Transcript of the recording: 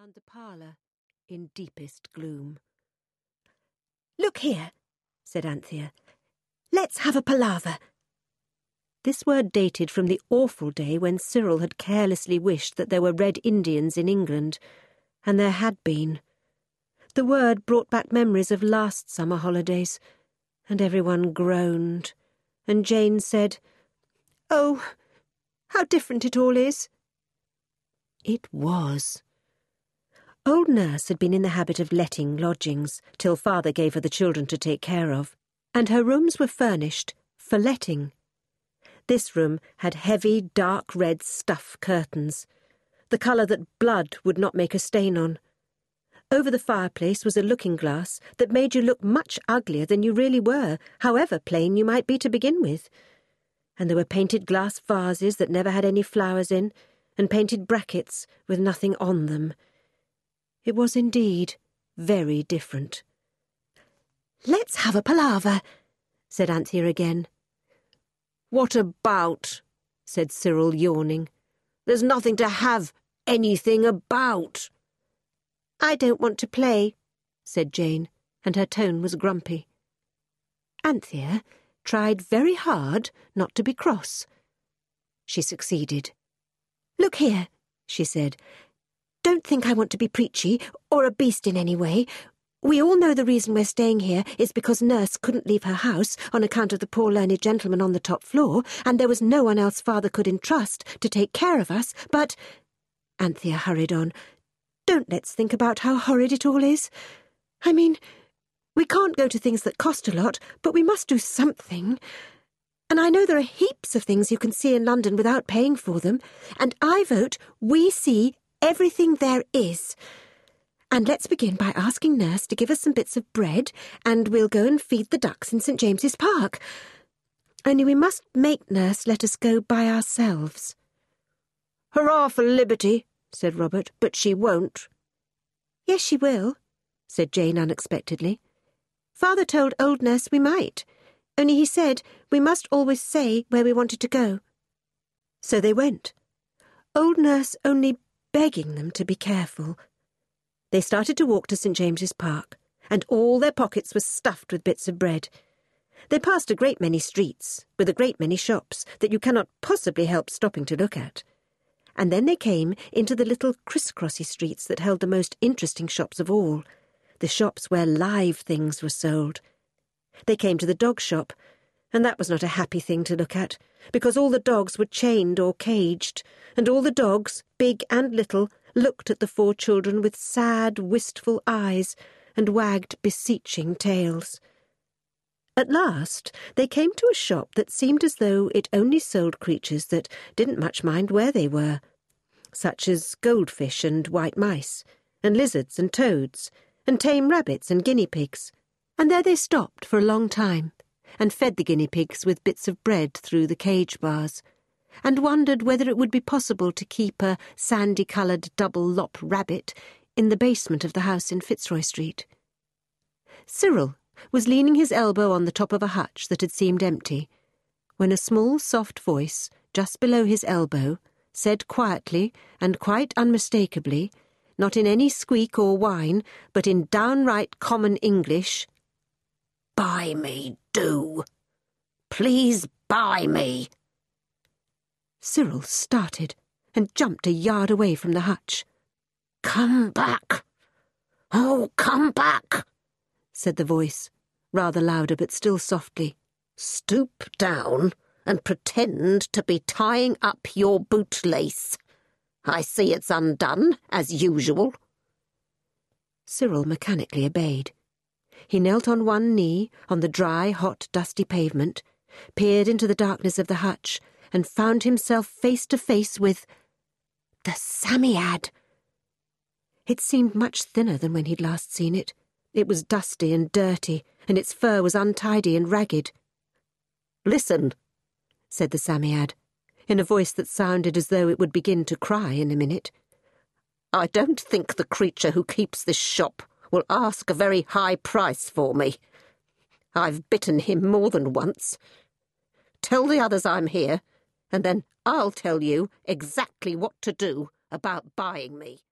around the parlour in deepest gloom. "Look here," said Anthea. "Let's have a palaver." This word dated from the awful day when Cyril had carelessly wished that there were Red Indians in England, and there had been. The word brought back memories of last summer holidays, and everyone groaned, and Jane said, "Oh, how different it all is." It was. Old Nurse had been in the habit of letting lodgings till Father gave her the children to take care of, and her rooms were furnished for letting. This room had heavy, dark red stuff curtains, the colour that blood would not make a stain on. Over the fireplace was a looking-glass that made you look much uglier than you really were, however plain you might be to begin with. And there were painted glass vases that never had any flowers in, and painted brackets with nothing on them. It was indeed very different. "Let's have a palaver," said Anthea again. "What about?" said Cyril, yawning. "There's nothing to have anything about." "I don't want to play," said Jane, and her tone was grumpy. Anthea tried very hard not to be cross. She succeeded. "Look here," she said. "Don't think I want to be preachy or a beast in any way. We all know the reason we're staying here is because Nurse couldn't leave her house on account of the poor learned gentleman on the top floor, and there was no one else Father could entrust to take care of us, but—" Anthea hurried on. "Don't let's think about how horrid it all is. I mean, we can't go to things that cost a lot, but we must do something. And I know there are heaps of things you can see in London without paying for them, and I vote we see everything there is. And let's begin by asking Nurse to give us some bits of bread, and we'll go and feed the ducks in St James's Park. Only we must make Nurse let us go by ourselves." "Hurrah for liberty," said Robert, "but she won't." "Yes, she will," said Jane unexpectedly. "Father told old Nurse we might, only he said we must always say where we wanted to go." So they went, old Nurse only begging them to be careful. They started to walk to St James's Park, and all their pockets were stuffed with bits of bread. They passed a great many streets, with a great many shops, that you cannot possibly help stopping to look at. And then they came into the little criss-crossy streets that held the most interesting shops of all, the shops where live things were sold. They came to the dog shop, and that was not a happy thing to look at, because all the dogs were chained or caged, and all the dogs, big and little, looked at the four children with sad, wistful eyes and wagged beseeching tails. At last they came to a shop that seemed as though it only sold creatures that didn't much mind where they were, such as goldfish and white mice, and lizards and toads, and tame rabbits and guinea pigs. And there they stopped for a long time, and fed the guinea pigs with bits of bread through the cage bars, and wondered whether it would be possible to keep a sandy-coloured double-lop rabbit in the basement of the house in Fitzroy Street. Cyril was leaning his elbow on the top of a hutch that had seemed empty, when a small, soft voice, just below his elbow, said quietly and quite unmistakably, not in any squeak or whine, but in downright common English, "Buy me, do! Please buy me!" Cyril started and jumped a yard away from the hutch. "Come back! Oh, come back!" said the voice, rather louder but still softly. "Stoop down and pretend to be tying up your bootlace. I see it's undone, as usual." Cyril mechanically obeyed. He knelt on one knee on the dry, hot, dusty pavement, peered into the darkness of the hutch, and found himself face to face with the Psammead. It seemed much thinner than when he'd last seen it. It was dusty and dirty, and its fur was untidy and ragged. "Listen," said the Psammead, in a voice that sounded as though it would begin to cry in a minute. "I don't think the creature who keeps this shop will ask a very high price for me. I've bitten him more than once. Tell the others I'm here, and then I'll tell you exactly what to do about buying me."